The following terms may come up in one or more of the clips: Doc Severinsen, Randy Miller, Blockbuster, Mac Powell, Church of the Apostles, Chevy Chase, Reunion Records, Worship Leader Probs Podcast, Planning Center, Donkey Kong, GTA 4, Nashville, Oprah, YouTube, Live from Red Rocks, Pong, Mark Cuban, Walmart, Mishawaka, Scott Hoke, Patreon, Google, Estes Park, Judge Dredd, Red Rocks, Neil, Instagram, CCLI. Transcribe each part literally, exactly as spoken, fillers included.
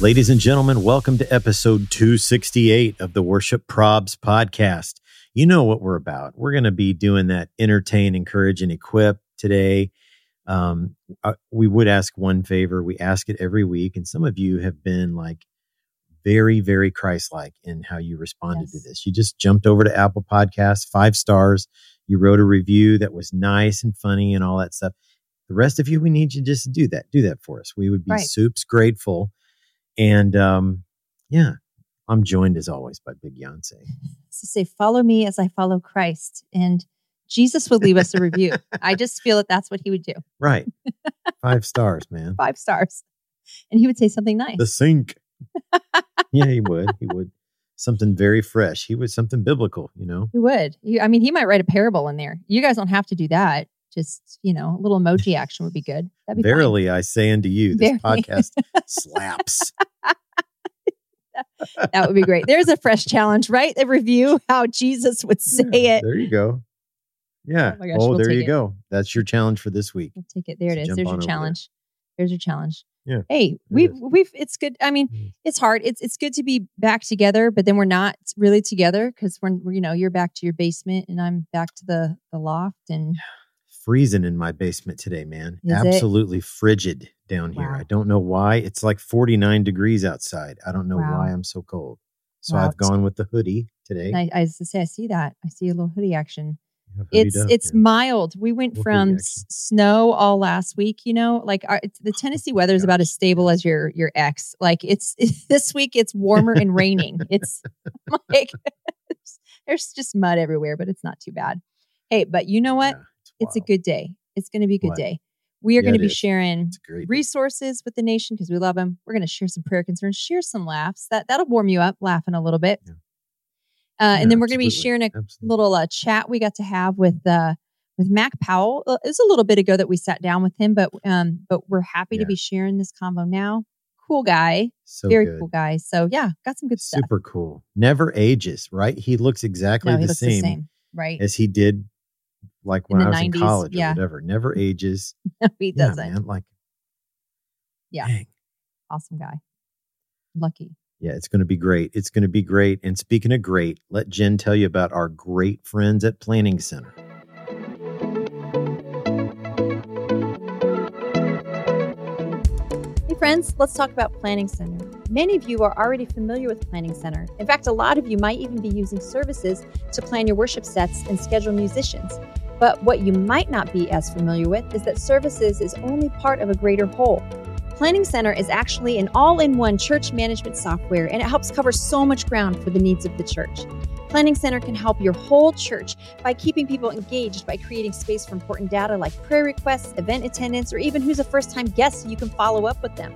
Ladies and gentlemen, welcome to episode two sixty-eight of the Worship Probs Podcast. You know what we're about. We're going to be doing that entertain, encourage, and equip today. Um, we would ask one favor. We ask it every week. And some of you have been like very, very Christ-like in how you responded yes. to this. You just jumped over to Apple Podcasts, five stars. You wrote a review that was nice and funny and all that stuff. The rest of you, we need you just to do that. Do that for us. We would be right. Soups grateful. And um, yeah, I'm joined as always by Big Yonce. It's to say, follow me as I follow Christ. And Jesus will leave us a review. I just feel that that's what he would do. Right. Five stars, man. Five stars. And he would say something nice. The sink. Yeah, he would. He would. Something very fresh. He would something biblical, you know? He would. He, I mean, he might write a parable in there. You guys don't have to do that. Just, you know, a little emoji action would be good. That'd be Verily, fine. I say unto you, this Verily. Podcast slaps. That would be great. There's a fresh challenge, right? A review, how Jesus would say yeah, it. There you go. Yeah. Oh, gosh, oh we'll there you it. Go. That's your challenge for this week. We'll take it. There Let's it is. There's your challenge. There. There's your challenge. Yeah. Hey, we've, is. we've, it's good. I mean, mm-hmm. it's hard. It's, it's good to be back together, but then we're not really together because we're, you know, you're back to your basement and I'm back to the, the loft and... Freezing in my basement today, man. Is Absolutely it? Frigid down wow. here. I don't know why. It's like forty-nine degrees outside. I don't know wow. why I'm so cold. So wow. I've gone with the hoodie today. I, I was to say, I see that. I see a little hoodie action. It's up, it's man. mild. We went little from s- snow all last week. You know, like our, the Tennessee weather is about as stable as your your ex. Like it's this week, it's warmer and raining. It's like there's just mud everywhere, but it's not too bad. Hey, but you know what? Yeah. It's wow. a good day. It's going to be a good what? day. We are yeah, going to be is. sharing resources with the nation because we love them. We're going to share some prayer concerns, share some laughs. That, that'll warm you up, laughing a little bit. Yeah. Uh, and yeah, then we're going to be sharing a absolutely. little uh, chat we got to have with uh, with Mac Powell. It was a little bit ago that we sat down with him, but um, but we're happy yeah. to be sharing this combo now. Cool guy. So Very good. cool guy. So yeah, got some good stuff. Super cool. Never ages, right? He looks exactly no, the, he looks same the same right? as he did like when I was nineties, in college or yeah. whatever. Never ages. No, he yeah, doesn't. Man, like, yeah. Dang. Awesome guy. Lucky. Yeah, it's going to be great. It's going to be great. And speaking of great, let Jen tell you about our great friends at Planning Center. Hey friends, let's talk about Planning Center. Many of you are already familiar with Planning Center. In fact, a lot of you might even be using services to plan your worship sets and schedule musicians. But what you might not be as familiar with is that services is only part of a greater whole. Planning Center is actually an all-in-one church management software, and it helps cover so much ground for the needs of the church. Planning Center can help your whole church by keeping people engaged by creating space for important data like prayer requests, event attendance, or even who's a first-time guest so you can follow up with them.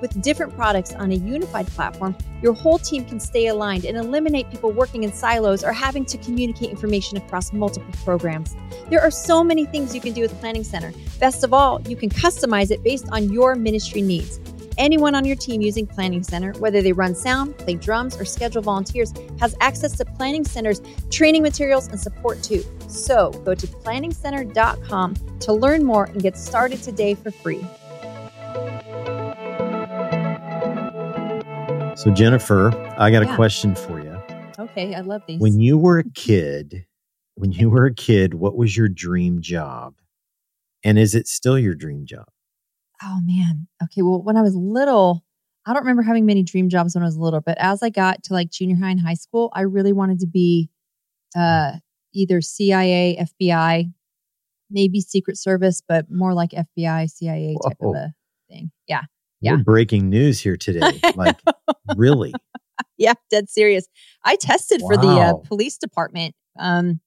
With different products on a unified platform, your whole team can stay aligned and eliminate people working in silos or having to communicate information across multiple programs. There are so many things you can do with Planning Center. Best of all, you can customize it based on your ministry needs. Anyone on your team using Planning Center, whether they run sound, play drums, or schedule volunteers, has access to Planning Center's training materials and support too. So go to planning center dot com to learn more and get started today for free. So Jennifer, I got yeah. a question for you. Okay, I love these. When you were a kid, when you were a kid, what was your dream job? And is it still your dream job? Oh man. Okay, well when I was little, I don't remember having many dream jobs when I was little, but as I got to like junior high and high school, I really wanted to be uh, either C I A, F B I, maybe Secret Service, but more like F B I, C I A type Whoa. of a thing. Yeah. Yeah. We're breaking news here today. Like, really? Yeah, dead serious. I tested wow. for the uh, police department um,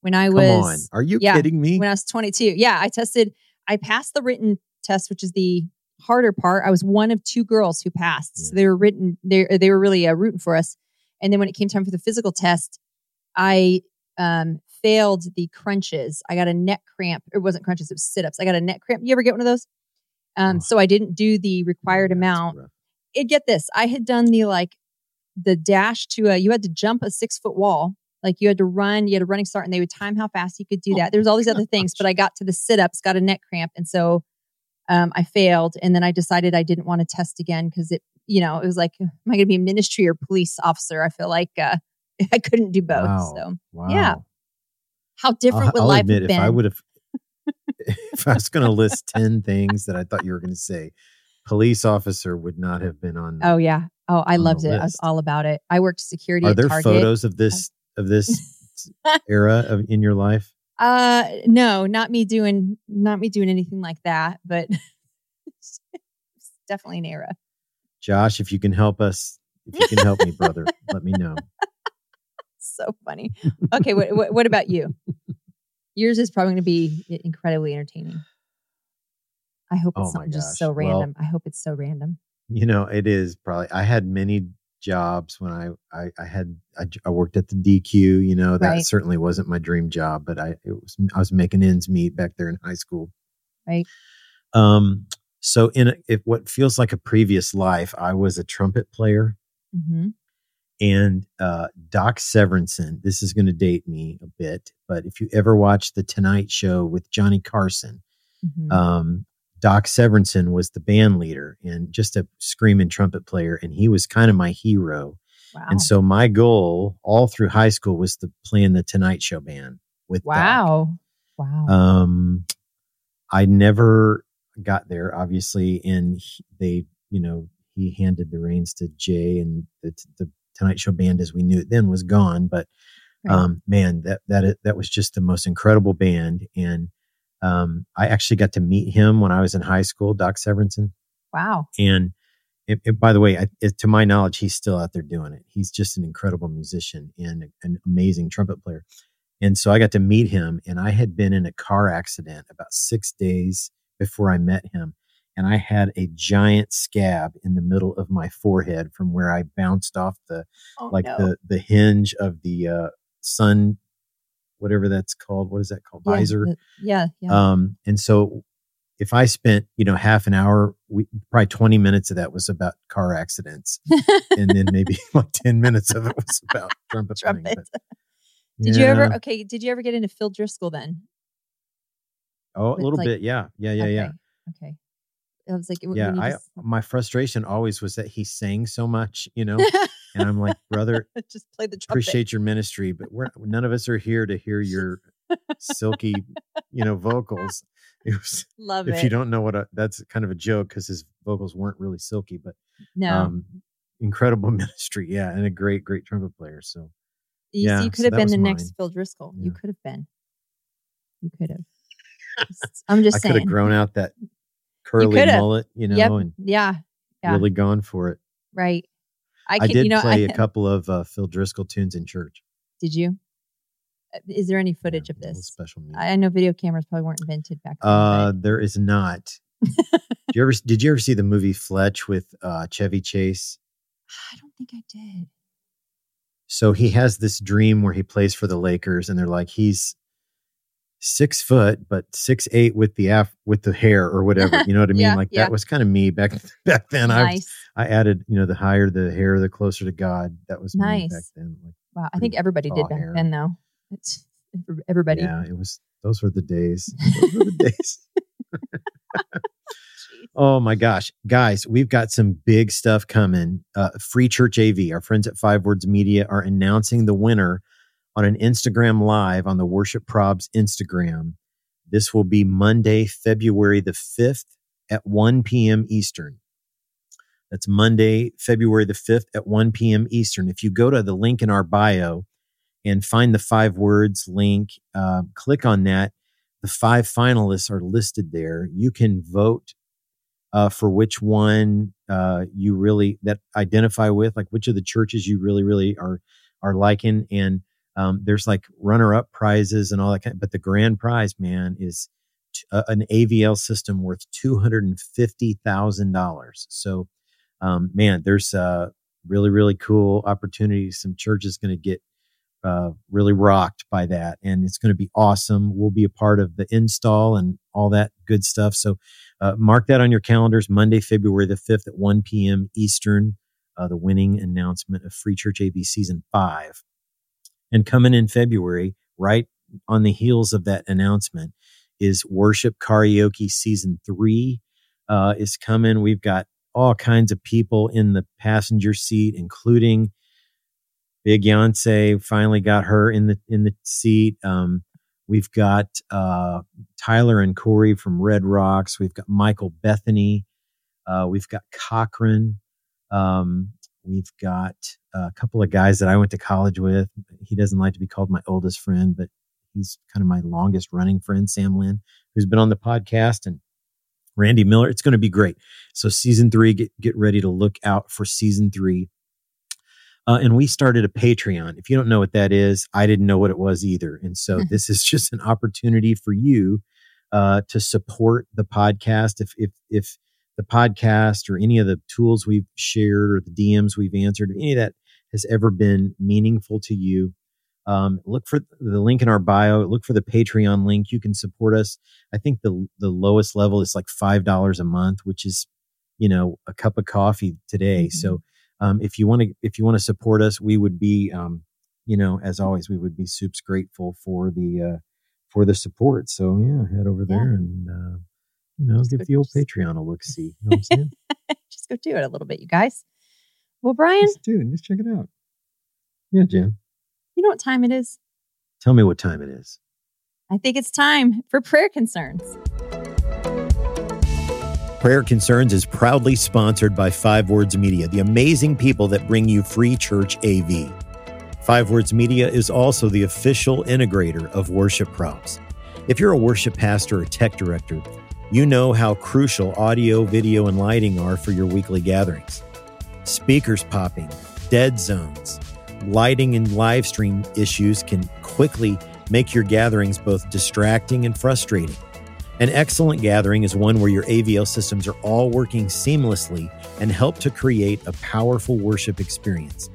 when I Come was... Come on. Are you yeah, kidding me? When I was twenty-two. Yeah, I tested. I passed the written test, which is the harder part, I was one of two girls who passed. Yeah. So they were written, they, they were really uh, rooting for us. And then when it came time for the physical test, I um, failed the crunches. I got a neck cramp. It wasn't crunches, it was sit-ups. I got a neck cramp. You ever get one of those? Um, oh. So I didn't do the required yeah, amount. It get this. I had done the like the dash to a, you had to jump a six foot wall. Like you had to run, you had a running start and they would time how fast you could do that. Oh, there was all these other things, but I got to the sit-ups, got a neck cramp. And so um, I failed. And then I decided I didn't want to test again because it, you know, it was like, am I going to be a ministry or police officer? I feel like uh, I couldn't do both. Wow. So wow. yeah. How different I'll, would I'll life admit, have been? If I would have, if I was going to list ten things that I thought you were going to say, police officer would not have been on. Oh yeah. Oh, I loved it. List. I was all about it. I worked security. Are at there Target. Photos of this, of this era of in your life? Uh, no, not me doing, not me doing anything like that, but it's definitely an era. Josh, if you can help us, if you can help me, brother, let me know. So funny. Okay. What, what, what about you? Yours is probably going to be incredibly entertaining. I hope it's oh not just so random. Well, I hope it's so random. You know, it is probably. I had many jobs when I I, I had I, I worked at the D Q. You know, that right. certainly wasn't my dream job, but I it was I was making ends meet back there in high school. Right. Um. So in a, if what feels like a previous life, I was a trumpet player, mm-hmm. and uh, Doc Severinsen. This is going to date me a bit, but if you ever watched the Tonight Show with Johnny Carson, mm-hmm. um. Doc Severinsen was the band leader and just a screaming trumpet player. And he was kind of my hero. Wow. And so my goal all through high school was to play in the Tonight Show band with Wow. Doc. Wow. Um, I never got there, obviously. And he, they, you know, he handed the reins to Jay and the, the Tonight Show band as we knew it then was gone. But right. um, man, that, that, that was just the most incredible band. And Um, I actually got to meet him when I was in high school, Doc Severinsen. Wow. And it, it, by the way, I, it, to my knowledge, he's still out there doing it. He's just an incredible musician and an amazing trumpet player. And so I got to meet him, and I had been in a car accident about six days before I met him. And I had a giant scab in the middle of my forehead from where I bounced off the, oh, like no. the, the hinge of the, uh, sun whatever that's called, what is that called? Yeah, visor. The, yeah, yeah. Um, and so if I spent, you know, half an hour, we, probably twenty minutes of that was about car accidents. And then maybe like ten minutes of it was about trumpet. trumpet. Playing, but, did yeah. you ever, okay, did you ever get into Phil Driscoll then? Oh, a little like, bit. Yeah, yeah, yeah, okay, yeah. Okay. I was like, yeah, I, just... my frustration always was that he sang so much, you know, and I'm like, brother, just play the trumpet. Appreciate your ministry, but we're none of us are here to hear your silky, you know, vocals. It was, Love if it. If you don't know what a, that's kind of a joke because his vocals weren't really silky, but no, um, incredible ministry. Yeah. And a great, great trumpet player. So you, yeah, so you could so have been the mine. next Phil Driscoll. Yeah. You could have been, you could have, I'm just I saying. I could have grown out that curly you mullet, you know, yep. and yeah. yeah, really gone for it. Right. I, can, I did you know, play I, a couple of uh, Phil Driscoll tunes in church. Did you? Is there any footage yeah, of this? Special music. I know video cameras probably weren't invented back then. Uh, right? There is not. did, you ever, did you ever see the movie Fletch with uh, Chevy Chase? I don't think I did. So he has this dream where he plays for the Lakers and they're like, he's six foot, but six eight with the af- with the hair or whatever. You know what I mean? yeah, like yeah. That was kind of me back back then. Nice. I I added, you know, the higher the hair, the closer to God. That was nice. Me back then. Like, wow, I think everybody did back hair. then, though. It's everybody. Yeah, it was. Those were the days. Those were the days. Oh my gosh, guys, we've got some big stuff coming. Uh, Free Church A V, our friends at Five Words Media, are announcing the winner on an Instagram live on the Worship Probs Instagram. This will be Monday, February the fifth at one p.m. Eastern. That's Monday, February the fifth at one p.m. Eastern. If you go to the link in our bio and find the Five Words link, uh, click on that. The five finalists are listed there. You can vote uh, for which one uh, you really that identify with, like which of the churches you really, really are are liking. And Um, there's like runner-up prizes and all that kind of, but the grand prize, man, is uh, an A V L system worth two hundred fifty thousand dollars. So, um, man, there's uh, really, really cool opportunities. Some church is going to get uh, really rocked by that, and it's going to be awesome. We'll be a part of the install and all that good stuff. So uh, mark that on your calendars, Monday, February the fifth at one p.m. Eastern, uh, the winning announcement of Free Church A B Season five. And coming in February, right on the heels of that announcement, is Worship Karaoke Season three uh, is coming. We've got all kinds of people in the passenger seat, including Big Yonsei. Finally got her in the in the seat. Um, we've got uh, Tyler and Corey from Red Rocks. We've got Michael Bethany. Uh, we've got Cochran. Um, we've got a couple of guys that I went to college with. He doesn't like to be called my oldest friend, but he's kind of my longest running friend, Sam Lynn, who's been on the podcast, and Randy Miller. It's going to be great. So season three, get, get ready to look out for season three. Uh, and we started a Patreon. If you don't know what that is, I didn't know what it was either. And so this is just an opportunity for you uh, to support the podcast. If, if, if the podcast or any of the tools we've shared or the D Ms we've answered, any of that has ever been meaningful to you, Um, look for the link in our bio. Look for the Patreon link. You can support us. I think the the lowest level is like five dollars a month, which is, you know, a cup of coffee today. Mm-hmm. So um, if you want to if you want to support us, we would be, um, you know, as always, we would be soups grateful for the uh, for the support. So yeah, head over yeah. there and uh, you know, just give the old just... Patreon a look. See, you know what I'm saying? Just go do it a little bit, you guys. Well, Brian, just do it. Just check it out. Yeah, Jen. You know what time it is? Tell me what time it is. I think it's time for Prayer Concerns. Prayer Concerns is proudly sponsored by Five Words Media, the amazing people that bring you Free Church A V. Five Words Media is also the official integrator of Worship Props. If you're a worship pastor or tech director, you know how crucial audio, video, and lighting are for your weekly gatherings. Speakers popping, dead zones, lighting and live stream issues can quickly make your gatherings both distracting and frustrating. An excellent gathering is one where your A V L systems are all working seamlessly and help to create a powerful worship experience.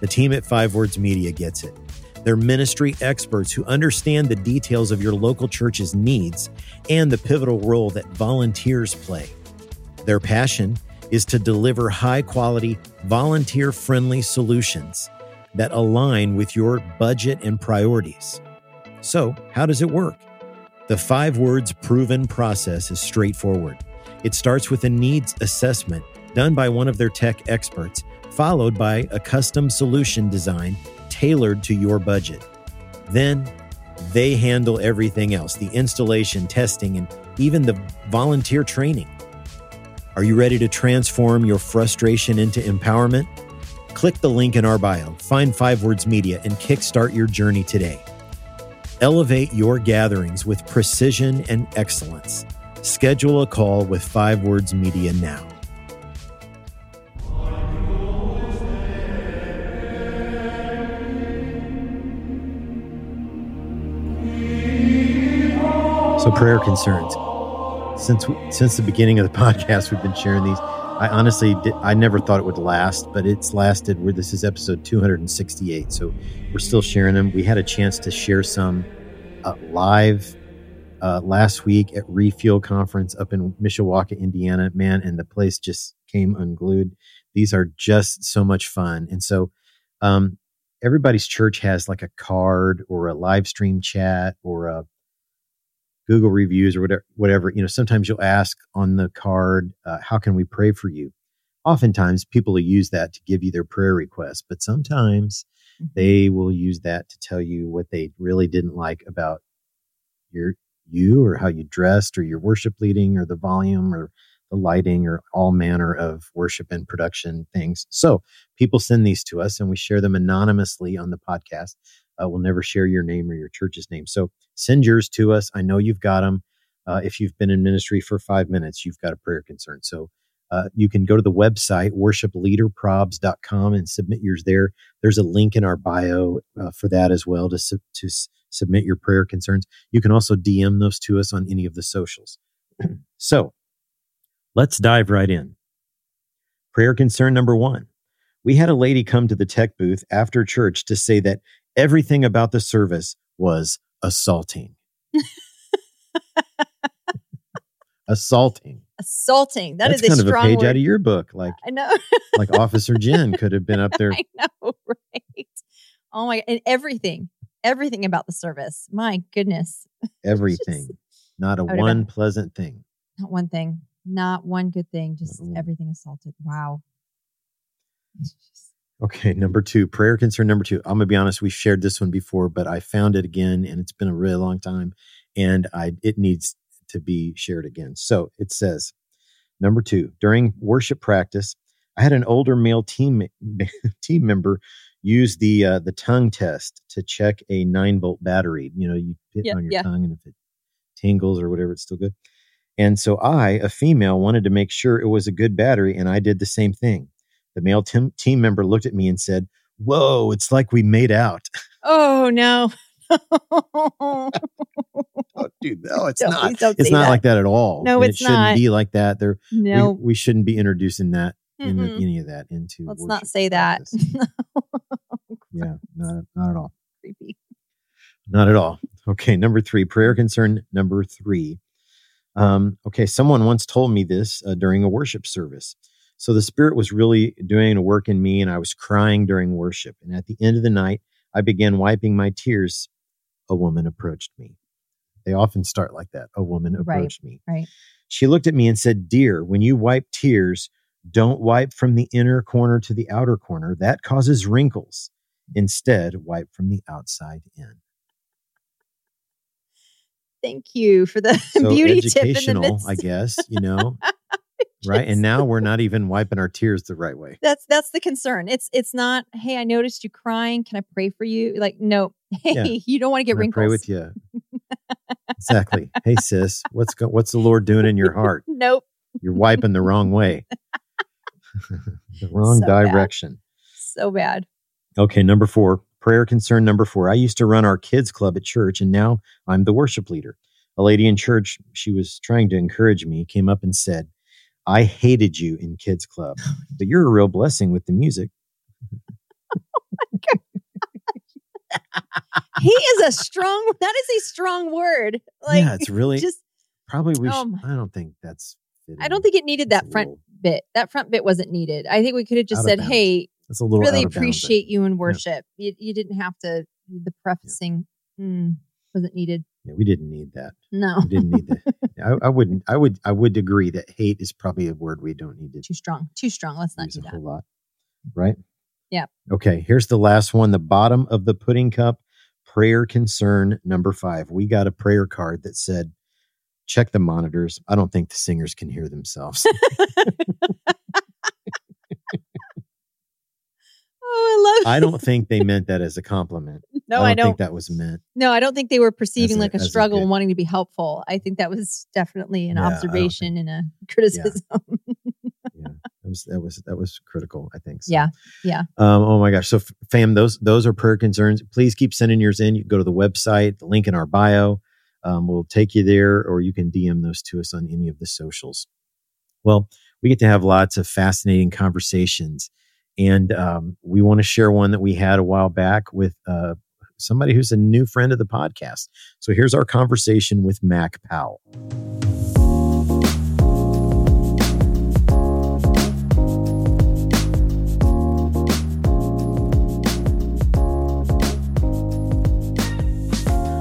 The team at Five Words Media gets it. They're ministry experts who understand the details of your local church's needs and the pivotal role that volunteers play. Their passion is to deliver high-quality, volunteer-friendly solutions that align with your budget and priorities. So, how does it work? The Five Words Proven process is straightforward. It starts with a needs assessment done by one of their tech experts, followed by a custom solution design tailored to your budget. Then, they handle everything else, the installation, testing, and even the volunteer training. Are you ready to transform your frustration into empowerment? Click the link in our bio, find Five Words Media, and kickstart your journey today. Elevate your gatherings with precision and excellence. Schedule a call with Five Words Media now. So, prayer concerns. Since since the beginning of the podcast, we've been sharing these. I honestly, did, I never thought it would last, but it's lasted. Where this is episode two hundred sixty-eight, so we're still sharing them. We had a chance to share some uh, live uh, last week at Refuel Conference up in Mishawaka, Indiana. Man, and the place just came unglued. These are just so much fun, and so um, everybody's church has like a card or a live stream chat or a Google reviews or whatever, whatever, you know, sometimes you'll ask on the card, uh, how can we pray for you? Oftentimes people will use that to give you their prayer requests, but sometimes they will use that to tell you what they really didn't like about your, you or how you dressed or your worship leading or the volume or the lighting or all manner of worship and production things. So people send these to us and we share them anonymously on the podcast. Uh, we'll never share your name or your church's name. So send yours to us. I know you've got them. Uh, if you've been in ministry for five minutes, you've got a prayer concern. So uh, you can go to the website, worship leader probs dot com, and submit yours there. There's a link in our bio uh, for that as well to, to submit your prayer concerns. You can also D M those to us on any of the socials. So let's dive right in. Prayer concern number one. We had a lady come to the tech booth after church to say that everything about the service was assaulting. Assaulting. Assaulting. That That's is kind a of strong a page word. Out of your book. Like, I know. Like Officer Jen could have been up there. I know, right? Oh my, and everything, everything about the service. My goodness. Everything. Just, not a one pleasant thing. Not one thing. Not one good thing. Just mm-hmm. everything assaulted. Wow. Okay, number two, prayer concern number two. I'm going to be honest, we shared this one before, but I found it again, and it's been a really long time, and I it needs to be shared again. So it says, number two, during worship practice, I had an older male team team member use the uh, the tongue test to check a nine-volt battery. You know, you hit yep, on your yeah. tongue, and if it tingles or whatever, it's still good. And so I, a female, wanted to make sure it was a good battery, and I did the same thing. The male team, team member looked at me and said, "Whoa, it's like we made out." Oh, no. Oh, dude, no, it's don't, not. It's not that. Like that at all. No, and it's it shouldn't not. Be like that. There, no. we, we shouldn't be introducing that, in, any of that into Let's not say practice. That. No. Yeah, not, not at all. Creepy. Not at all. Okay, number three, prayer concern number three. Um, okay, someone once told me this uh, during a worship service. So the Spirit was really doing a work in me, and I was crying during worship. And at the end of the night, I began wiping my tears. A woman approached me. They often start like that. A woman approached right, me. Right. She looked at me and said, "Dear, when you wipe tears, don't wipe from the inner corner to the outer corner. That causes wrinkles. Instead, wipe from the outside in." Thank you for the so beauty tip in the midst. I guess, you know. Right. And now we're not even wiping our tears the right way. That's that's the concern. It's it's not, "Hey, I noticed you crying. Can I pray for you?" Like, no. Hey, yeah. You don't want to get Can wrinkles. I pray with you. Exactly. Hey, sis, what's go- what's the Lord doing in your heart? Nope. You're wiping the wrong way. The wrong so direction. Bad. So bad. Okay, number four, prayer concern number four. I used to run our kids club at church, and now I'm the worship leader. A lady in church, she was trying to encourage me, came up and said, "I hated you in kids club, but you're a real blessing with the music." Oh he is a strong, that is a strong word. Like, yeah, it's really, just, probably we um, should, I don't think that's. Fitting. I don't think it needed that front little, bit. That front bit wasn't needed. I think we could have just said, bounds. Hey, that's a little really appreciate bounds, you in worship. Yeah. You, you didn't have to, the prefacing yeah. mm, wasn't needed. Yeah, we didn't need that. No, we didn't need that. I, I wouldn't. I would. I would agree that hate is probably a word we don't need to. Too strong. Too strong. Let's not use do a that. Whole lot, right? Yeah. Okay. Here's the last one. The bottom of the pudding cup. Prayer concern number five. We got a prayer card that said, "Check the monitors. I don't think the singers can hear themselves." Oh, I love. I don't think they meant that as a compliment. No, I don't, I don't think that was meant. No, I don't think they were perceiving a, like a struggle and wanting to be helpful. I think that was definitely an yeah, observation think, and a criticism. Yeah. yeah, that was that was that was critical. I think. So. Yeah, yeah. Um, oh my gosh! So, fam, those those are prayer concerns. Please keep sending yours in. You can go to the website, the link in our bio. Um, we'll take you there, or you can D M those to us on any of the socials. Well, we get to have lots of fascinating conversations. And um, we want to share one that we had a while back with uh, somebody who's a new friend of the podcast. So here's our conversation with Mac Powell.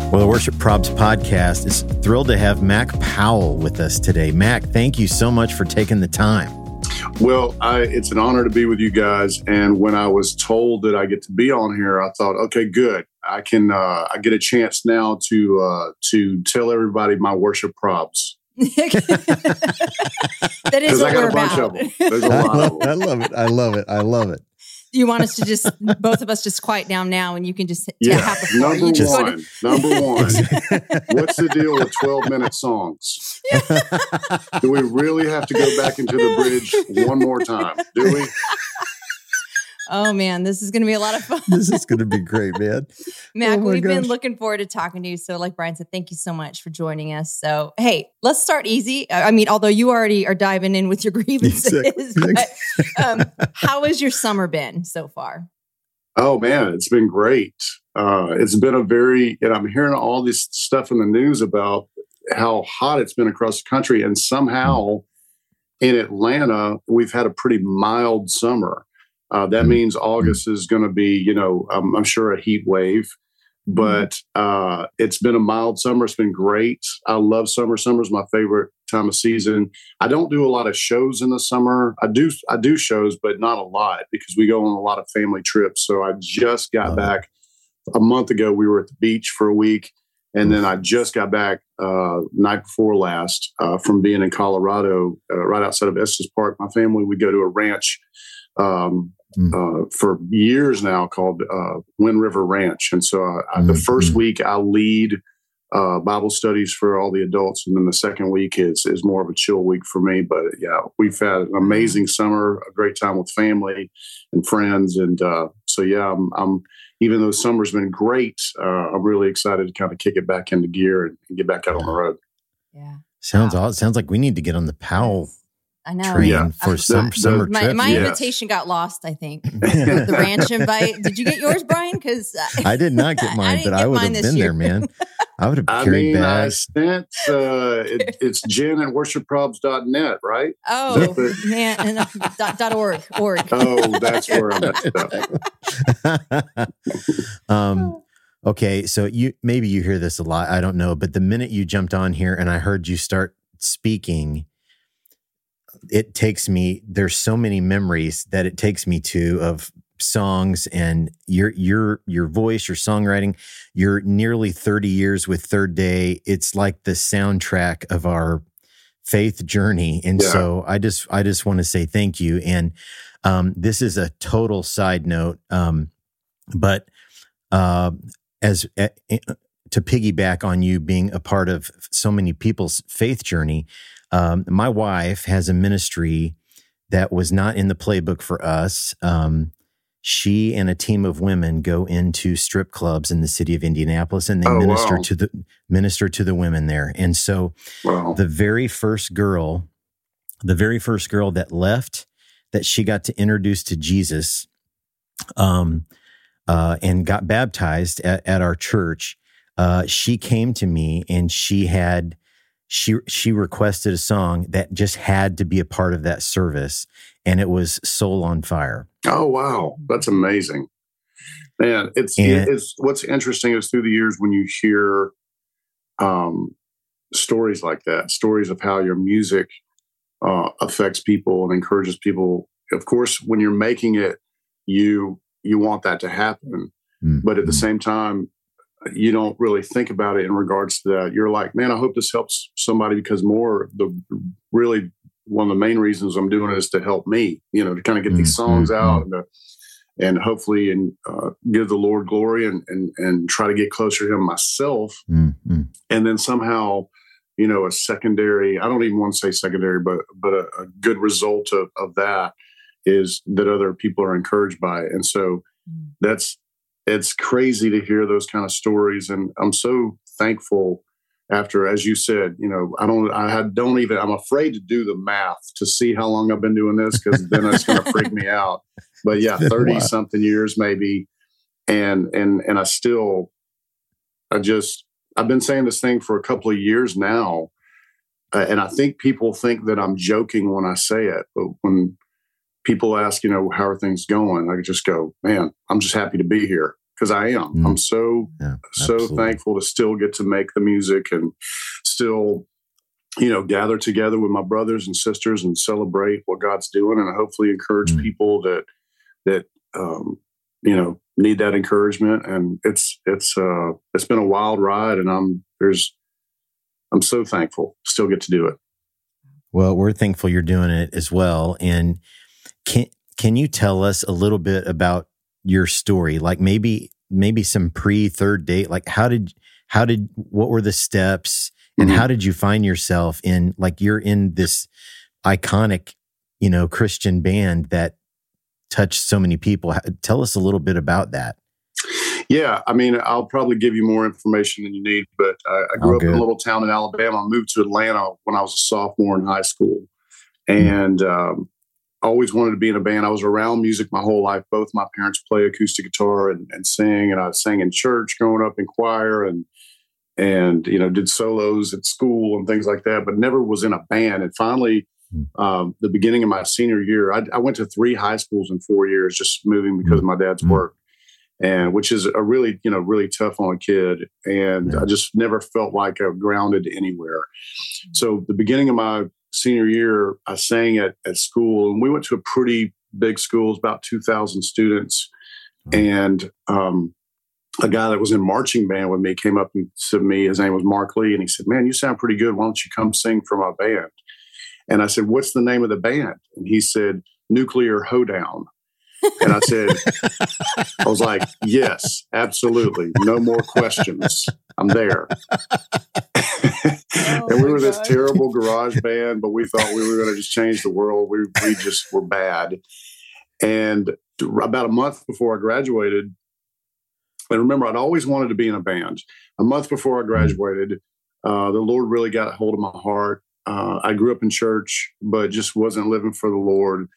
Well, the Worship Probs podcast is thrilled to have Mac Powell with us today. Mac, thank you so much for taking the time. Well, I, it's an honor to be with you guys. And when I was told that I get to be on here, I thought, okay, good. I can uh, I get a chance now to uh, to tell everybody my worship props. That is what we're about. Because I got a bunch of them. There's a lot of them. I love it. I love it. I love it. Do you want us to just, both of us just quiet down now and you can just yeah. tap the floor? Number you one, to- number one, what's the deal with twelve minute songs? Do we really have to go back into the bridge one more time? Do we? Oh, man, this is going to be a lot of fun. This is going to be great, man. Mac, oh we've gosh. been looking forward to talking to you. So like Brian said, thank you so much for joining us. So, hey, let's start easy. I mean, although you already are diving in with your grievances, exactly. but, um, how has your summer been so far? Oh, man, it's been great. Uh, it's been a very, and I'm hearing all this stuff in the news about how hot it's been across the country. And somehow in Atlanta, we've had a pretty mild summer. Uh, that means August is going to be, you know, um, I'm sure a heat wave, but uh, it's been a mild summer. It's been great. I love summer. Summer's my favorite time of season. I don't do a lot of shows in the summer. I do, I do shows, but not a lot because we go on a lot of family trips. So I just got back a month ago. We were at the beach for a week, and then I just got back uh, night before last uh, from being in Colorado, uh, right outside of Estes Park. My family, we go to a ranch Um, uh, for years now called uh, Wind River Ranch. And so I, I, the first week I lead uh, Bible studies for all the adults. And then the second week is is more of a chill week for me. But yeah, we've had an amazing summer, a great time with family and friends. And uh, so, yeah, I'm, I'm even though summer's been great, uh, I'm really excited to kind of kick it back into gear and, and get back out on the road. Yeah. Sounds wow. awesome. Sounds like we need to get on the Powell. I know. Train yeah. for some summer trip. My, my yeah. invitation got lost, I think. The ranch invite. Did you get yours, Brian? Because I, I did not get mine, I but I would have been year. there, man. I would have carried I mean, bags. I sent, uh, it, it's Jen at worship probs dot net, right? Oh, the, man. And, uh, dot, dot org, org. Oh, that's where I'm at. um, okay, so you maybe you hear this a lot. I don't know. But the minute you jumped on here and I heard you start speaking, it takes me, there's so many memories that it takes me to of songs and your, your, your voice, your songwriting, your nearly thirty years with Third Day. It's like the soundtrack of our faith journey. And yeah. so I just, I just want to say thank you. And, um, this is a total side note. Um, but, uh, as, uh, to piggyback on you being a part of so many people's faith journey, Um, my wife has a ministry that was not in the playbook for us. Um, she and a team of women go into strip clubs in the city of Indianapolis, and they oh, minister wow. to the minister to the women there. And so, wow. the very first girl, the very first girl that left, that she got to introduce to Jesus, um, uh, and got baptized at, at our church. Uh, she came to me, and she had. She she requested a song that just had to be a part of that service, and it was "Soul on Fire." Oh wow, that's amazing, man! It's and, it's what's interesting is through the years when you hear um, stories like that, stories of how your music uh, affects people and encourages people. Of course, when you're making it, you you want that to happen, mm-hmm. but at the same time, you don't really think about it in regards to that. You're like, man, I hope this helps somebody because more the really one of the main reasons I'm doing it is to help me, you know, to kind of get mm-hmm. these songs out and, uh, and hopefully and uh, give the Lord glory and, and, and try to get closer to him myself. Mm-hmm. And then somehow, you know, a secondary, I don't even want to say secondary, but, but a, a good result of, of that is that other people are encouraged by it. And so that's, it's crazy to hear those kind of stories. And I'm so thankful after, as you said, you know, I don't, I don't even, I'm afraid to do the math to see how long I've been doing this because then it's going to freak me out. But yeah, thirty wow. something years maybe. And, and, and I still, I just, I've been saying this thing for a couple of years now. Uh, and I think people think that I'm joking when I say it, but when people ask, you know, how are things going? I just go, man, I'm just happy to be here because I am. Mm. I'm so, yeah, so absolutely. thankful to still get to make the music and still, you know, gather together with my brothers and sisters and celebrate what God's doing and hopefully encourage mm. people that, that, um, you know, need that encouragement. And it's, it's, uh, it's been a wild ride and I'm, there's, I'm so thankful to still get to do it. Well, we're thankful you're doing it as well. And, Can can you tell us a little bit about your story? Like maybe maybe some pre Third Day. Like how did how did what were the steps and mm-hmm. how did you find yourself in like you're in this iconic, you know, Christian band that touched so many people. Tell us a little bit about that. Yeah, I mean, I'll probably give you more information than you need, but I, I grew oh, up in a little town in Alabama. I moved to Atlanta when I was a sophomore in high school, and mm. um, I always wanted to be in a band. I was around music my whole life. Both my parents play acoustic guitar and, and sing, and I sang in church growing up in choir and, and you know, did solos at school and things like that, but never was in a band. And finally, um, the beginning of my senior year, I, I went to three high schools in four years just moving because of my dad's mm. work. And which is a really, you know, really tough on a kid. And yeah. I just never felt like I was grounded anywhere. So the beginning of my senior year, I sang at, at school, and we went to a pretty big school. It was about two thousand students. Mm-hmm. And um, a guy that was in marching band with me came up and said to me, his name was Mark Lee. And he said, man, you sound pretty good. Why don't you come sing for my band? And I said, what's the name of the band? And he said, Nuclear Hoedown. And I said, I was like, yes, absolutely. No more questions. I'm there. Oh and we were God. This terrible garage band, but we thought we were going to just change the world. We we just were bad. And about a month before I graduated, and remember, I'd always wanted to be in a band. A month before I graduated, uh, the Lord really got a hold of my heart. Uh, I grew up in church, but just wasn't living for the Lord.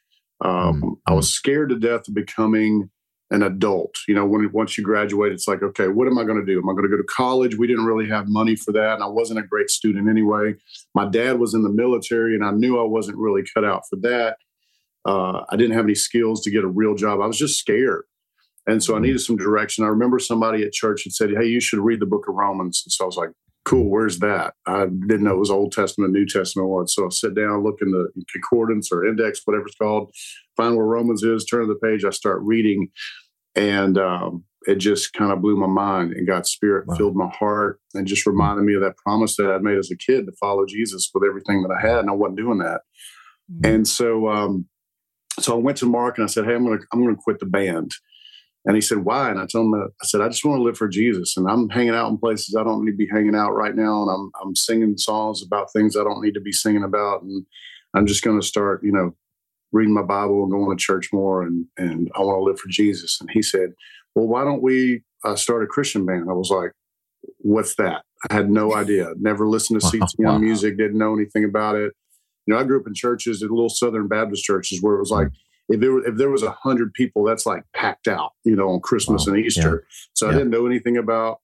Um, mm-hmm. I was scared to death of becoming an adult. You know, when once you graduate, it's like, okay, what am I going to do? Am I going to go to college? We didn't really have money for that. And I wasn't a great student anyway. My dad was in the military, and I knew I wasn't really cut out for that. Uh, I didn't have any skills to get a real job. I was just scared. And so I needed some direction. I remember somebody at church had said, hey, you should read the book of Romans. And so I was like, cool, where's that? I didn't know it was Old Testament, New Testament one. So I sit down, look in the concordance or index, whatever it's called, find where Romans is, turn to the page, I start reading. And um, it just kind of blew my mind, and God's Spirit wow. filled my heart and just reminded me of that promise that I'd made as a kid to follow Jesus with everything that I had. And I wasn't doing that. Mm-hmm. And so um, so I went to Mark and I said, hey, I'm going to I'm going to quit the band. And he said, why? And I told him, I said, I just want to live for Jesus. And I'm hanging out in places I don't need to be hanging out right now. And I'm I'm singing songs about things I don't need to be singing about. And I'm just going to start, you know, reading my Bible and going to church more. And, and I want to live for Jesus. And he said, well, why don't we uh, start a Christian band? I was like, what's that? I had no idea. Never listened to C T M wow. music. Didn't know anything about it. You know, I grew up in churches, at little Southern Baptist churches where it was like, If there, were, if there was one hundred people, that's like packed out, you know, on Christmas wow. and Easter. Yeah. So yeah. I didn't know anything about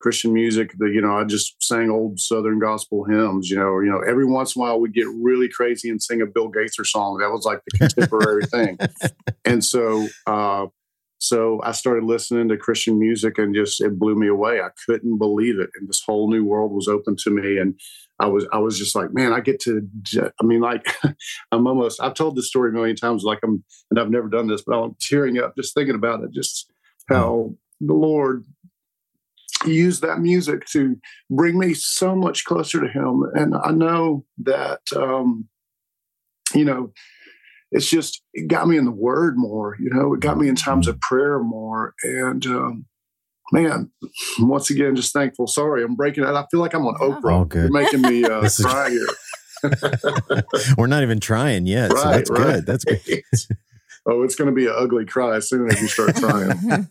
Christian music. But, you know, I just sang old Southern gospel hymns, you know, or, you know, every once in a while we'd get really crazy and sing a Bill Gaither song. That was like the contemporary thing. And so uh, so I started listening to Christian music, and just it blew me away. I couldn't believe it. And this whole new world was open to me. And I was, I was just like, man, I get to, I mean, like, I'm almost, I've told this story a million times, like I'm, and I've never done this, but I'm tearing up just thinking about it, just how the Lord used that music to bring me so much closer to Him. And I know that, um, you know, it's just, it got me in the Word more, you know, it got me in times of prayer more. And, um, man, once again, just thankful. Sorry, I'm breaking out. I feel like I'm on Oprah. You're making me uh, cry here. We're not even trying yet. Right, so that's right. good. That's good. Oh, it's going to be an ugly cry as soon as you start crying.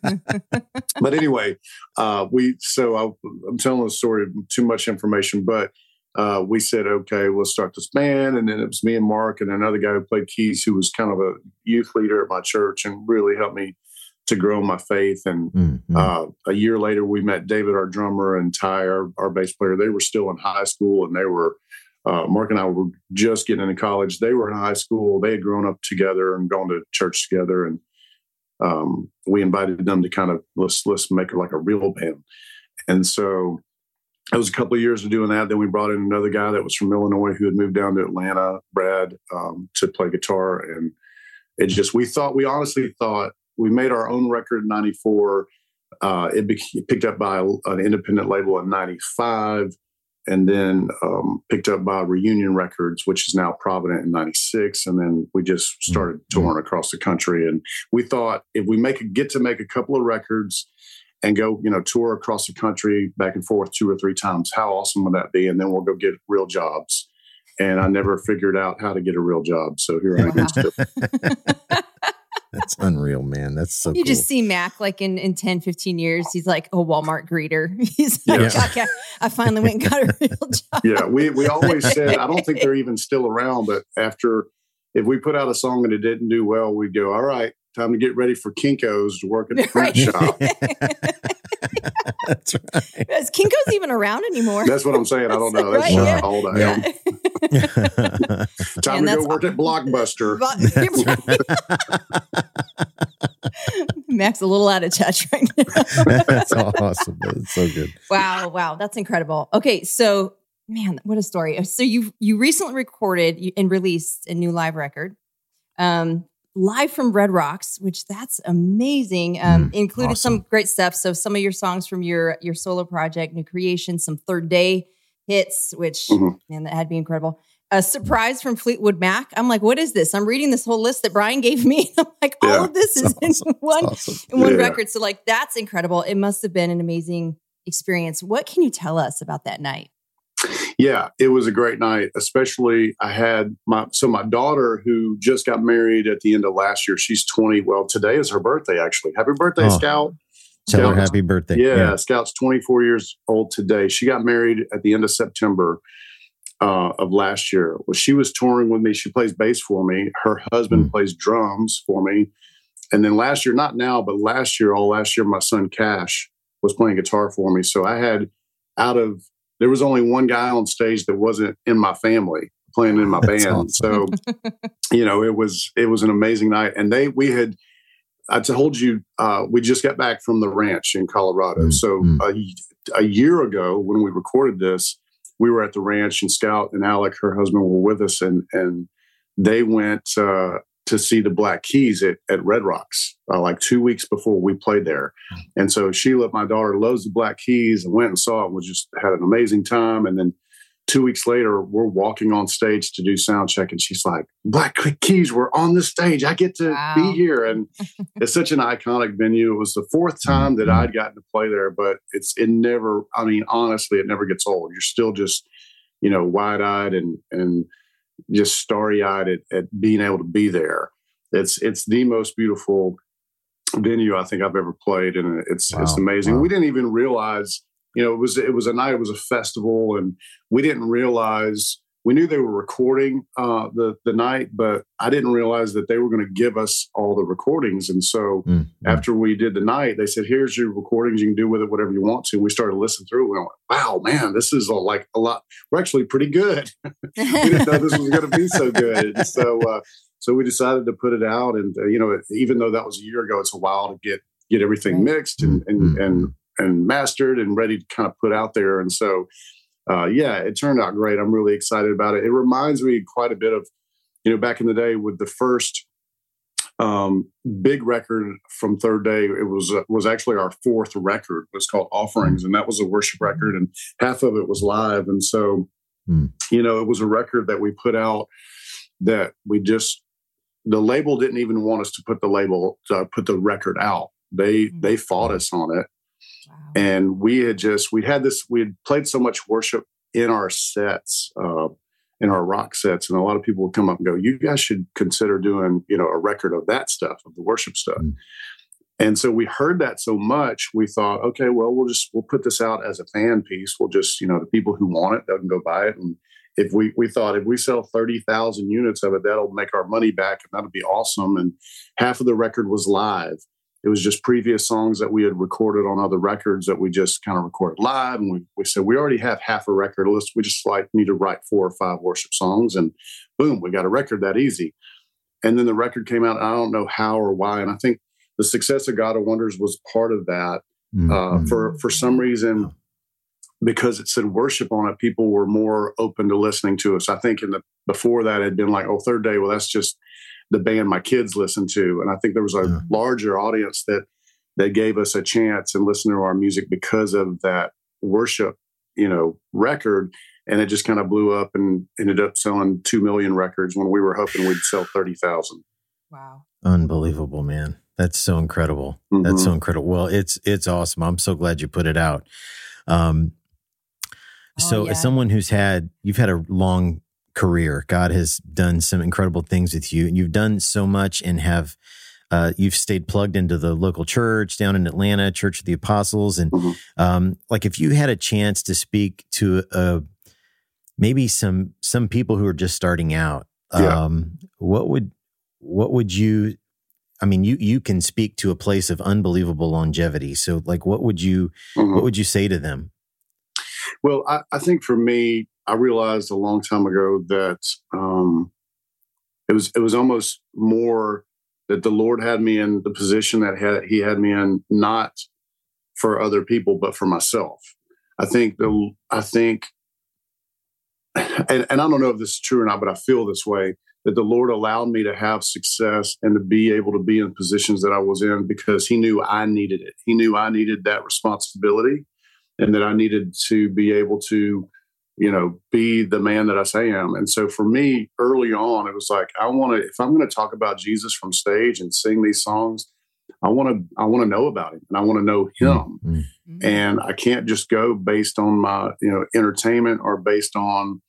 But anyway, uh, we. So I, I'm telling the story, too much information, but uh, we said, okay, we'll start this band. And then it was me and Mark and another guy who played keys, who was kind of a youth leader at my church and really helped me to grow my faith. And mm-hmm. uh, a year later, we met David, our drummer, and Ty, our, our bass player. They were still in high school, and they were, uh, Mark and I were just getting into college. They were in high school. They had grown up together and gone to church together. And um, we invited them to kind of, let's, let's make it like a real band. And so it was a couple of years of doing that. Then we brought in another guy that was from Illinois who had moved down to Atlanta, Brad, um, to play guitar. And it just, we thought, we honestly thought, we made our own record in ninety-four. Uh, it be- picked up by a, an independent label in ninety-five, and then um, picked up by Reunion Records, which is now Provident, in ninety-six. And then we just started touring across the country. And we thought if we make a, get to make a couple of records and go, you know, tour across the country back and forth two or three times, how awesome would that be? And then we'll go get real jobs. And I never figured out how to get a real job. So here I am. That's unreal, man. That's so You cool. just see Mac like in, in ten, fifteen years, he's like a Walmart greeter. He's like, yeah. okay, I finally went and got a real job. Yeah, we, we always said, I don't think they're even still around, but after, if we put out a song and it didn't do well, we'd go, all right, time to get ready for Kinko's to work at the print shop. That's right. Is Kinko's even around anymore? That's what I'm saying. I don't know. That's right. Not yeah. old I am. Yeah. Time Man, to go work awesome. At Blockbuster. Right. Mac's a little out of touch right now. That's awesome. That's so good. Wow. Wow. That's incredible. Okay. So, man, what a story. So you you recently recorded and released a new live record. Um Live from Red Rocks, which that's amazing, um, mm, included awesome. Some great stuff. So some of your songs from your your solo project, New Creation, some Third Day hits, which, mm-hmm. man, that had to be incredible. A surprise from Fleetwood Mac. I'm like, what is this? I'm reading this whole list that Brian gave me. I'm like, yeah, all of this is awesome. in one, awesome. in one yeah. record. So like, that's incredible. It must have been an amazing experience. What can you tell us about that night? Yeah, it was a great night, especially I had my, so my daughter who just got married at the end of last year, she's twenty. Well, today is her birthday, actually. Happy birthday, oh, Scout. Tell Scout, her happy birthday. Yeah, yeah, Scout's twenty-four years old today. She got married at the end of September uh, of last year. Well, she was touring with me. She plays bass for me. Her husband mm. plays drums for me. And then last year, not now, but last year, all last year, my son Cash was playing guitar for me. So I had out of, there was only one guy on stage that wasn't in my family playing in my That's band. Awesome. So, you know, it was, it was an amazing night. And they, we had, I told you, uh, we just got back from the ranch in Colorado. So mm-hmm. a, a year ago when we recorded this, we were at the ranch and Scout and Alec, her husband, were with us and, and they went uh, to see the Black Keys at, at Red Rocks, uh, like two weeks before we played there. And so Sheila, my daughter, loves the Black Keys and went and saw it and was just had an amazing time. And then two weeks later, we're walking on stage to do sound check. And she's like, Black Keys were on the stage. I get to wow. be here. And it's such an iconic venue. It was the fourth time that I'd gotten to play there, but it's, it never, I mean, honestly, it never gets old. You're still just, you know, wide eyed and, and, just starry-eyed at, at being able to be there. It's it's the most beautiful venue I think I've ever played, and it's wow, it's amazing. Wow. We didn't even realize, you know, it was it was a night, it was a festival, and we didn't realize. We knew they were recording uh, the the night, but I didn't realize that they were going to give us all the recordings. And so mm, after we did the night, they said, "Here's your recordings. You can do with it whatever you want to." And we started listening through. We went, "Wow, man, this is a, like a lot. We're actually pretty good. We didn't know this was going to be so good." And so uh, so we decided to put it out. And uh, you know, even though that was a year ago, it's a while to get get everything right. mixed and and, mm. and and mastered and ready to kind of put out there. And so. Uh, yeah, it turned out great. I'm really excited about it. It reminds me quite a bit of, you know, back in the day with the first um, big record from Third Day. It was uh, was actually our fourth record. It was called Offerings, and that was a worship record, and half of it was live. And so, mm. you know, it was a record that we put out that we just the label didn't even want us to put the label uh, put the record out. They mm. they fought us on it. Wow. And we had just, we had this, we had played so much worship in our sets, uh, in our rock sets. And a lot of people would come up and go, you guys should consider doing, you know, a record of that stuff, of the worship stuff. Mm-hmm. And so we heard that so much, we thought, okay, well, we'll just, we'll put this out as a fan piece. We'll just, you know, the people who want it, they can go buy it. And if we, we thought if we sell thirty thousand units of it, that'll make our money back and that'll be awesome. And half of the record was live. It was just previous songs that we had recorded on other records that we just kind of recorded live. And we, we said, we already have half a record list. We just like need to write four or five worship songs and boom, we got a record that easy. And then the record came out. I don't know how or why. And I think the success of God of Wonders was part of that. Mm-hmm. Uh, for, for some reason, because it said worship on it, people were more open to listening to us. I think in the, before that had been like, oh, Third Day. Well, that's just the band my kids listen to. And I think there was a yeah. larger audience that they gave us a chance and listened to our music because of that worship, you know, record. And it just kind of blew up and ended up selling two million records when we were hoping we'd sell thirty thousand. Wow. Unbelievable, man. That's so incredible. Mm-hmm. That's so incredible. Well, it's, it's awesome. I'm so glad you put it out. Um, oh, so yeah. as someone who's had, you've had a long career. God has done some incredible things with you, and you've done so much and have Uh, you've stayed plugged into the local church down in Atlanta, Church of the Apostles. And mm-hmm. um, like if you had a chance to speak to uh, maybe some some people who are just starting out, yeah. um, what would what would you, I mean, you you can speak to a place of unbelievable longevity. So like what would you mm-hmm. what would you say to them? Well, I, I think for me, I realized a long time ago that um, it was it was almost more that the Lord had me in the position that had, he had me in, not for other people, but for myself. I think, the, I think, and, and I don't know if this is true or not, but I feel this way, that the Lord allowed me to have success and to be able to be in positions that I was in because he knew I needed it. He knew I needed that responsibility and that I needed to be able to, you know, be the man that I say I am. And so for me, early on, it was like, I want to, if I'm going to talk about Jesus from stage and sing these songs, I want to, I want to know about him and I want to know him. Mm-hmm. And I can't just go based on my, you know, entertainment or based on,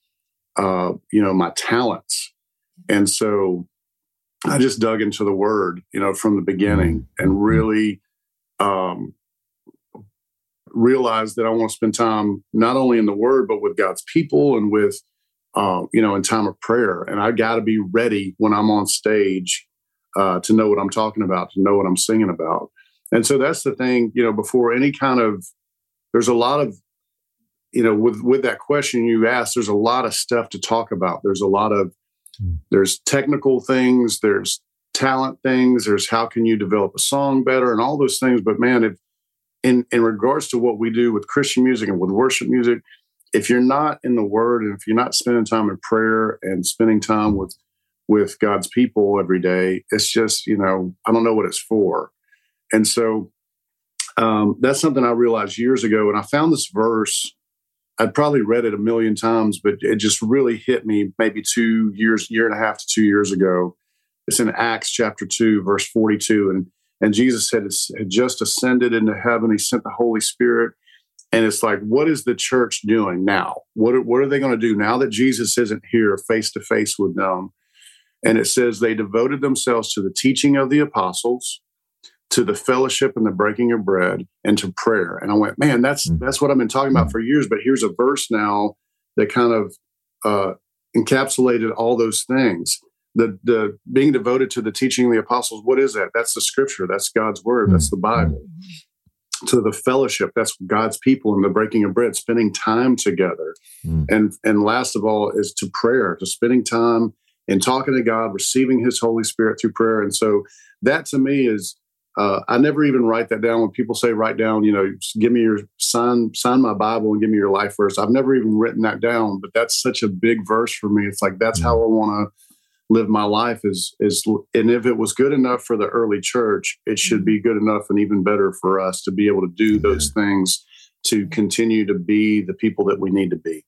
uh, you know, my talents. And so I just dug into the word, you know, from the beginning and really, um, realized that I want to spend time not only in the Word, but with God's people and with, uh, you know, in time of prayer. And I got to be ready when I'm on stage uh, to know what I'm talking about, to know what I'm singing about. And so that's the thing, you know, before any kind of, there's a lot of, you know, with, with that question you asked, there's a lot of stuff to talk about. There's a lot of, there's technical things, there's talent things, there's how can you develop a song better and all those things. But man, if In, in regards to what we do with Christian music and with worship music, if you're not in the Word and if you're not spending time in prayer and spending time with with God's people every day, it's just, you know, I don't know what it's for. And so um, that's something I realized years ago. And I found this verse. I'd probably read it a million times, but it just really hit me maybe two years, year and a half to two years ago. It's in Acts chapter two, verse forty-two. And And Jesus had, had just ascended into heaven. He sent the Holy Spirit. And it's like, what is the church doing now? What are, what are they going to do now that Jesus isn't here face to face with them? And it says they devoted themselves to the teaching of the apostles, to the fellowship and the breaking of bread, and to prayer. And I went, man, that's that's what I've been talking about for years. But here's a verse now that kind of uh, encapsulated all those things. The the being devoted to the teaching of the apostles, what is that? That's the scripture. That's God's word. That's the Bible. Mm-hmm. To the fellowship, that's God's people and the breaking of bread, spending time together. Mm-hmm. And and last of all is to prayer, to spending time and talking to God, receiving his Holy Spirit through prayer. And so that to me is, uh, I never even write that down. When people say write down, you know, give me your, sign, sign my Bible and give me your life verse. I've never even written that down, but that's such a big verse for me. It's like, that's mm-hmm. how I want to live my life is, is, and if it was good enough for the early church, it should be good enough and even better for us to be able to do those things to continue to be the people that we need to be.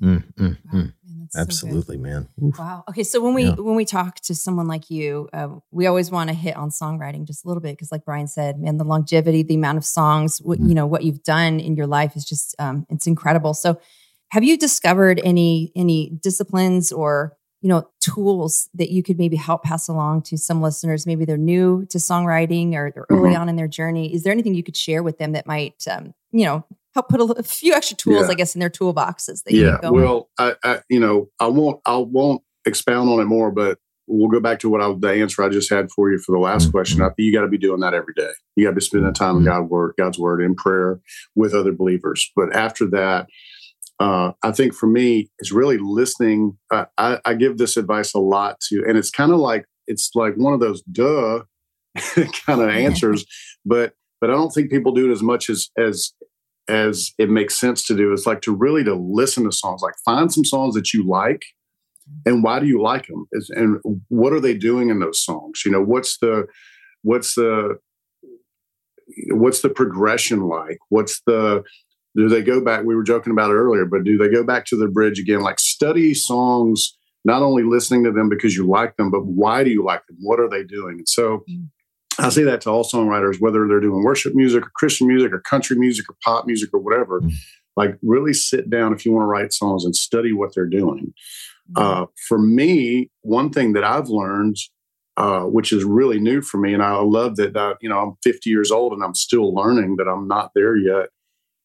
Mm, mm, wow, man, absolutely, so man. Oof. Wow. Okay. So when we, yeah. when we talk to someone like you, uh, we always want to hit on songwriting just a little bit. Cause like Brian said, man, the longevity, the amount of songs, what, mm. you know, what you've done in your life is just, um, it's incredible. So have you discovered any, any disciplines or you know, tools that you could maybe help pass along to some listeners? Maybe they're new to songwriting or they're early mm-hmm. on in their journey. Is there anything you could share with them that might, um, you know, help put a, a few extra tools, yeah. I guess, in their toolboxes? That yeah. You go well, I, I, you know, I won't, I won't expound on it more, but we'll go back to what I, the answer I just had for you for the last mm-hmm. question. I think you got to be doing that every day. You got to be spending time in mm-hmm. God's word, God's word in prayer with other believers. But after that, Uh, I think for me, it's really listening. I, I, I give this advice a lot to, and it's kind of like, it's like one of those duh kind of answers, but, but I don't think people do it as much as, as, as it makes sense to do. It's like to really to listen to songs, like find some songs that you like and why do you like them? It's, and what are they doing in those songs? You know, what's the, what's the, what's the progression like? What's the, Do they go back? We were joking about it earlier, but do they go back to the bridge again? Like study songs, not only listening to them because you like them, but why do you like them? What are they doing? And so I say that to all songwriters, whether they're doing worship music or Christian music or country music or pop music or whatever, mm-hmm. like really sit down if you want to write songs and study what they're doing. Mm-hmm. Uh, for me, one thing that I've learned uh, which is really new for me. And I love that, I, you know, I'm fifty years old and I'm still learning that I'm not there yet,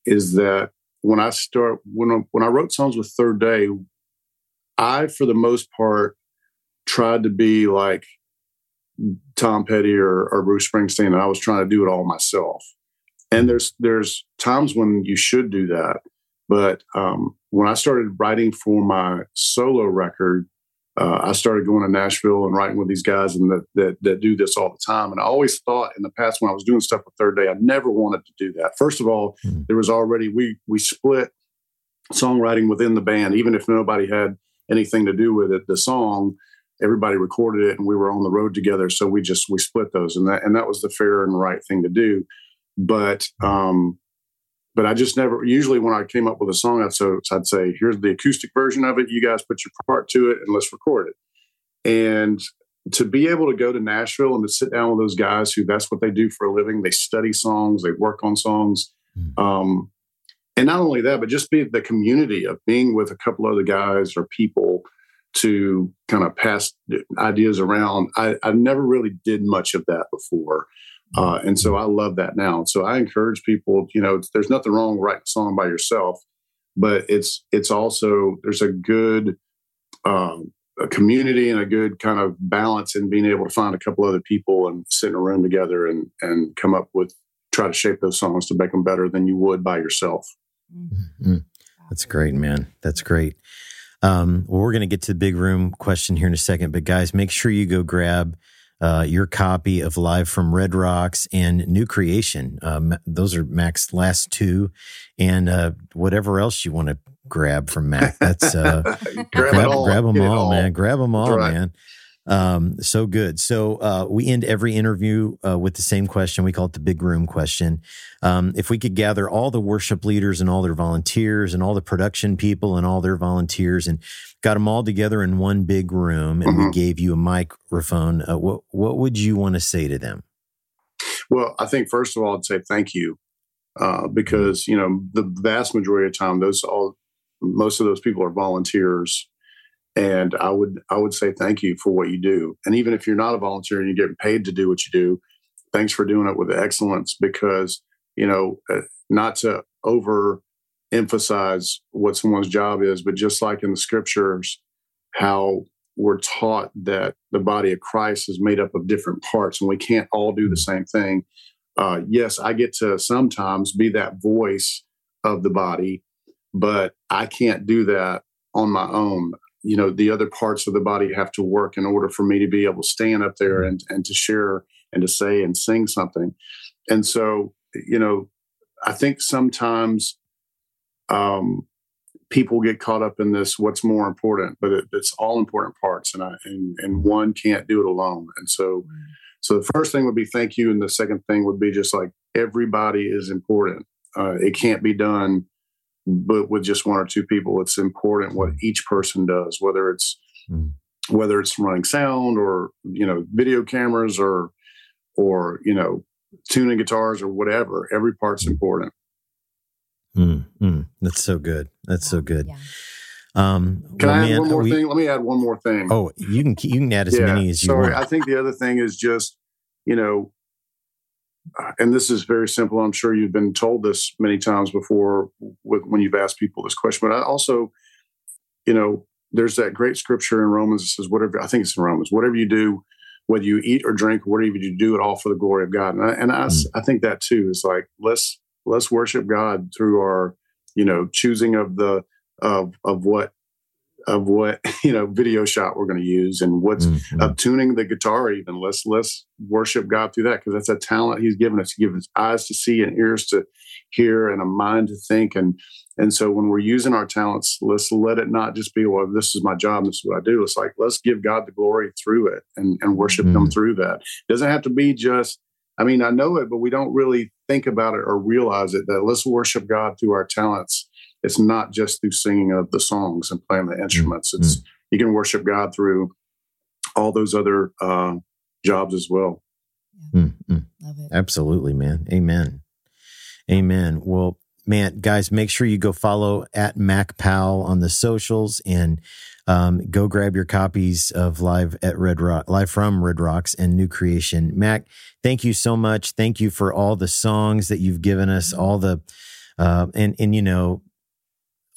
is that when I start, when I, when I wrote songs with Third Day, I, for the most part, tried to be like Tom Petty or, or Bruce Springsteen, and I was trying to do it all myself. And there's there's times when you should do that. But um, when I started writing for my solo record, uh, I started going to Nashville and writing with these guys and that, that that do this all the time. And I always thought in the past when I was doing stuff with Third Day, I never wanted to do that. First of all, mm-hmm. there was already, we we split songwriting within the band. Even if nobody had anything to do with it, the song, everybody recorded it and we were on the road together. So we just, we split those. And that, and that was the fair and right thing to do. But, um, but I just never, usually when I came up with a song, I'd, so, I'd say, here's the acoustic version of it. You guys put your part to it and let's record it. And to be able to go to Nashville and to sit down with those guys who that's what they do for a living. They study songs, they work on songs. Mm-hmm. Um, and not only that, but just be the community of being with a couple other guys or people to kind of pass ideas around. I, I never really did much of that before. Uh, and so I love that now. So I encourage people, you know, there's nothing wrong with writing a song by yourself, but it's it's also there's a good um, a community and a good kind of balance in being able to find a couple other people and sit in a room together and and come up with, try to shape those songs to make them better than you would by yourself. Mm-hmm. That's great, man. That's great. Um, well, we're going to get to the big room question here in a second, but guys, make sure you go grab Uh, your copy of Live from Red Rocks and New Creation. Um, those are Mac's last two. And uh, whatever else you want to grab from Mac, that's uh, grab, grab, all, grab them all, all, man. Grab them all, right. man. Um, so good. So uh, we end every interview uh, with the same question. We call it the big room question. Um, if we could gather all the worship leaders and all their volunteers and all the production people and all their volunteers and got them all together in one big room and mm-hmm. we gave you a microphone, uh, what, what would you want to say to them? Well, I think first of all, I'd say thank you uh, because, you know, the vast majority of time, those all, most of those people are volunteers. And I would I would say thank you for what you do. And even if you're not a volunteer and you're getting paid to do what you do, thanks for doing it with excellence because, you know, not to overemphasize what someone's job is, but just like in the scriptures, how we're taught that the body of Christ is made up of different parts and we can't all do the same thing. Uh, yes, I get to sometimes be that voice of the body, but I can't do that on my own. You know, the other parts of the body have to work in order for me to be able to stand up there and, and to share and to say and sing something. And so, you know, I think sometimes um, people get caught up in this, what's more important, but it, it's all important parts and, I, and and one can't do it alone. And so, so the first thing would be thank you. And the second thing would be just like, everybody is important. Uh, it can't be done but with just one or two people. It's important what each person does, whether it's mm. whether it's running sound or, you know, video cameras or, or you know, tuning guitars or whatever. Every part's important. Mm, mm. That's so good. That's so good. Yeah. Um, can well, I add man, one more we, thing? Let me add one more thing. Oh, you can you can add as yeah, many as you sorry. want. I think the other thing is just, you know, and this is very simple. I'm sure you've been told this many times before with, when you've asked people this question. But I also, you know, there's that great scripture in Romans that says, whatever, I think it's in Romans, whatever you do, whether you eat or drink, whatever you do, it all for the glory of God. And I, and I, I think that too is like, let's, let's worship God through our, you know, choosing of the, of, of what, of what, you know, video shot we're going to use and what's mm-hmm. up tuning the guitar even. Let's, let's worship God through that because that's a talent he's given us. He gives us eyes to see and ears to hear and a mind to think. And and so when we're using our talents, let's let it not just be, well, this is my job, this is what I do. It's like, let's give God the glory through it and, and worship mm-hmm. him through that. It doesn't have to be just, I mean, I know it, but we don't really think about it or realize it, that let's worship God through our talents. It's not just through singing of the songs and playing the instruments. It's you can worship God through all those other uh, jobs as well. Mm-hmm. Love it. Absolutely, man. Amen. Amen. Well, man, guys, make sure you go follow at Mac Powell on the socials and Um, go grab your copies of Live at Red Rock, Live from Red Rocks and New Creation. Mac, thank you so much. Thank you for all the songs that you've given us, all the, uh, and, and, you know,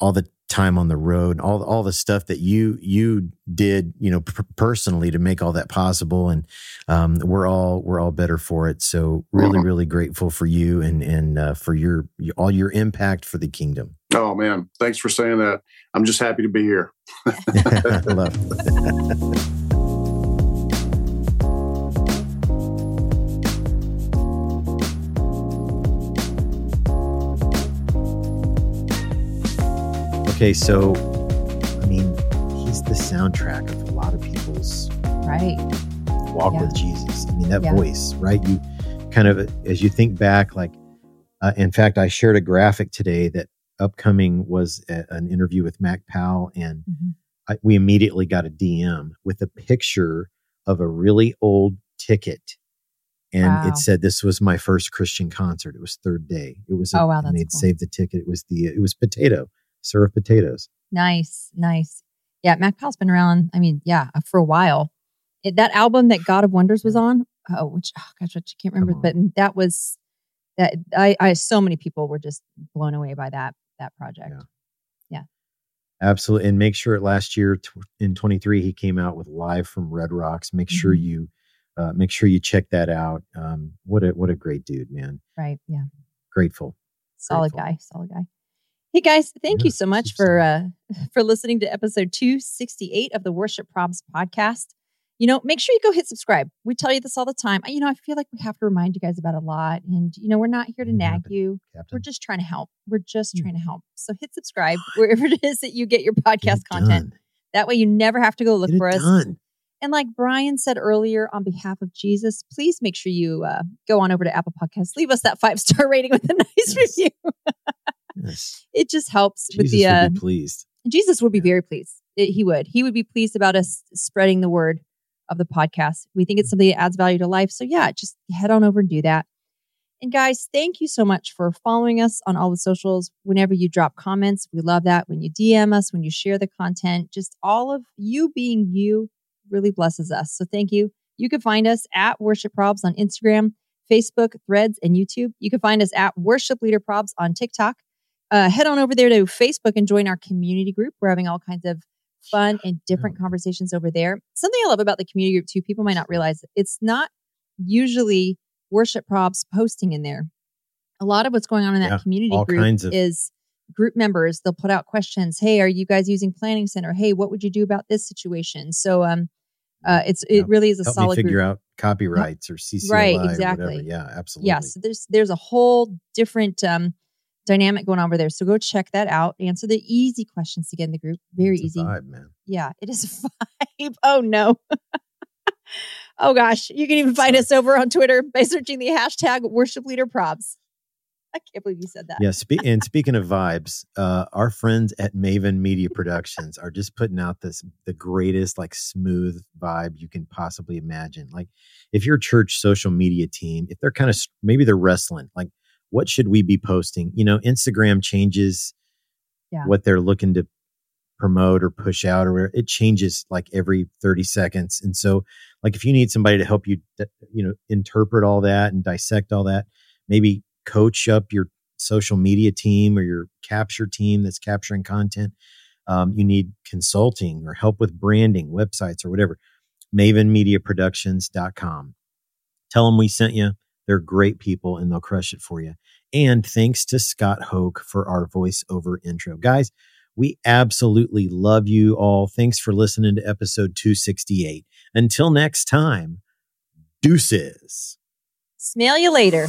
all the time on the road, all, all the stuff that you, you did, you know, p- personally to make all that possible. And, um, we're all, we're all better for it. So really, mm-hmm. really grateful for you and, and, uh, for your, all your impact for the kingdom. Oh man, thanks for saying that. I'm just happy to be here. Love. Okay, so I mean, he's the soundtrack of a lot of people's right walk yeah. with Jesus. I mean, that yeah. voice, right? You kind of, as you think back, like, uh, in fact, I shared a graphic today that. Upcoming was a, an interview with Mac Powell, and mm-hmm. I, we immediately got a D M with a picture of a really old ticket, and wow. it said, "This was my first Christian concert. It was Third Day. It was a, oh wow, that's and they'd cool. saved the ticket. It was the it was potato served potatoes. Nice, nice. Yeah, Mac Powell's been around. I mean, yeah, for a while. It, that album that God of Wonders was on. Oh, which oh gosh, I can't remember, but that was that. I, I so many people were just blown away by that. that project. Yeah. yeah. Absolutely. And make sure last year t- in twenty-three, he came out with Live from Red Rocks. Make mm-hmm. sure you, uh, make sure you check that out. Um, what a, what a great dude, man. Right. Yeah. Grateful. Solid Grateful. guy. Solid guy. Hey guys, thank yeah, you so much for, uh, for listening to episode two sixty-eight of the Worship Probs podcast. You know, make sure you go hit subscribe. We tell you this all the time. You know, I feel like we have to remind you guys about it a lot. And, you know, we're not here to you nag you. Captain. We're just trying to help. We're just mm-hmm. trying to help. So hit subscribe wherever it is that you get your podcast get content. Done. That way you never have to go look for us. Done. And like Brian said earlier, on behalf of Jesus, please make sure you uh, go on over to Apple Podcasts. Leave us that five-star rating with a nice yes. review. yes. It just helps. Jesus with the, uh, would be pleased. Jesus would be yeah. very pleased. It, he would. He would be pleased about us spreading the word of the podcast. We think it's something that adds value to life. So yeah, just head on over and do that. And guys, thank you so much for following us on all the socials. Whenever you drop comments, we love that. When you D M us, when you share the content, just all of you being you really blesses us. So thank you. You can find us at Worship Probs on Instagram, Facebook, Threads, and YouTube. You can find us at Worship Leader Probs on TikTok. Uh, head on over there to Facebook and join our community group. We're having all kinds of fun and different conversations over there. Something I love about the community group too, people might not realize, it's not usually Worship Probs posting in there. A lot of what's going on in that yeah, community group of- is group members. They'll put out questions. Hey, are you guys using Planning Center? Hey, what would you do about this situation? So um, uh, it's yeah. it really is a Help solid me figure group. out copyrights yeah. or C C L I right, exactly. or whatever. Yeah, absolutely. Yeah, so there's, there's a whole different... Um, dynamic going on over there. So go check that out. Answer the easy questions to get in the group. Very it's easy. A vibe, man. Yeah, it is a vibe. Oh, no. oh, gosh. You can even find Sorry. us over on Twitter by searching the hashtag Worship Leader Probs. I can't believe you said that. Yeah. Spe- and speaking of vibes, uh, our friends at Maven Media Productions are just putting out this the greatest, like, smooth vibe you can possibly imagine. Like, if your church social media team, if they're kind of, maybe they're wrestling, like, what should we be posting? You know, Instagram changes yeah. what they're looking to promote or push out, or whatever. It changes like every thirty seconds. And so, like, if you need somebody to help you, you know, interpret all that and dissect all that, maybe coach up your social media team or your capture team that's capturing content. Um, you need consulting or help with branding, websites, or whatever. maven media productions dot com. Tell them we sent you. They're great people and they'll crush it for you. And thanks to Scott Hoke for our voiceover intro. Guys, we absolutely love you all. Thanks for listening to episode two sixty-eight. Until next time, deuces. Smell you later.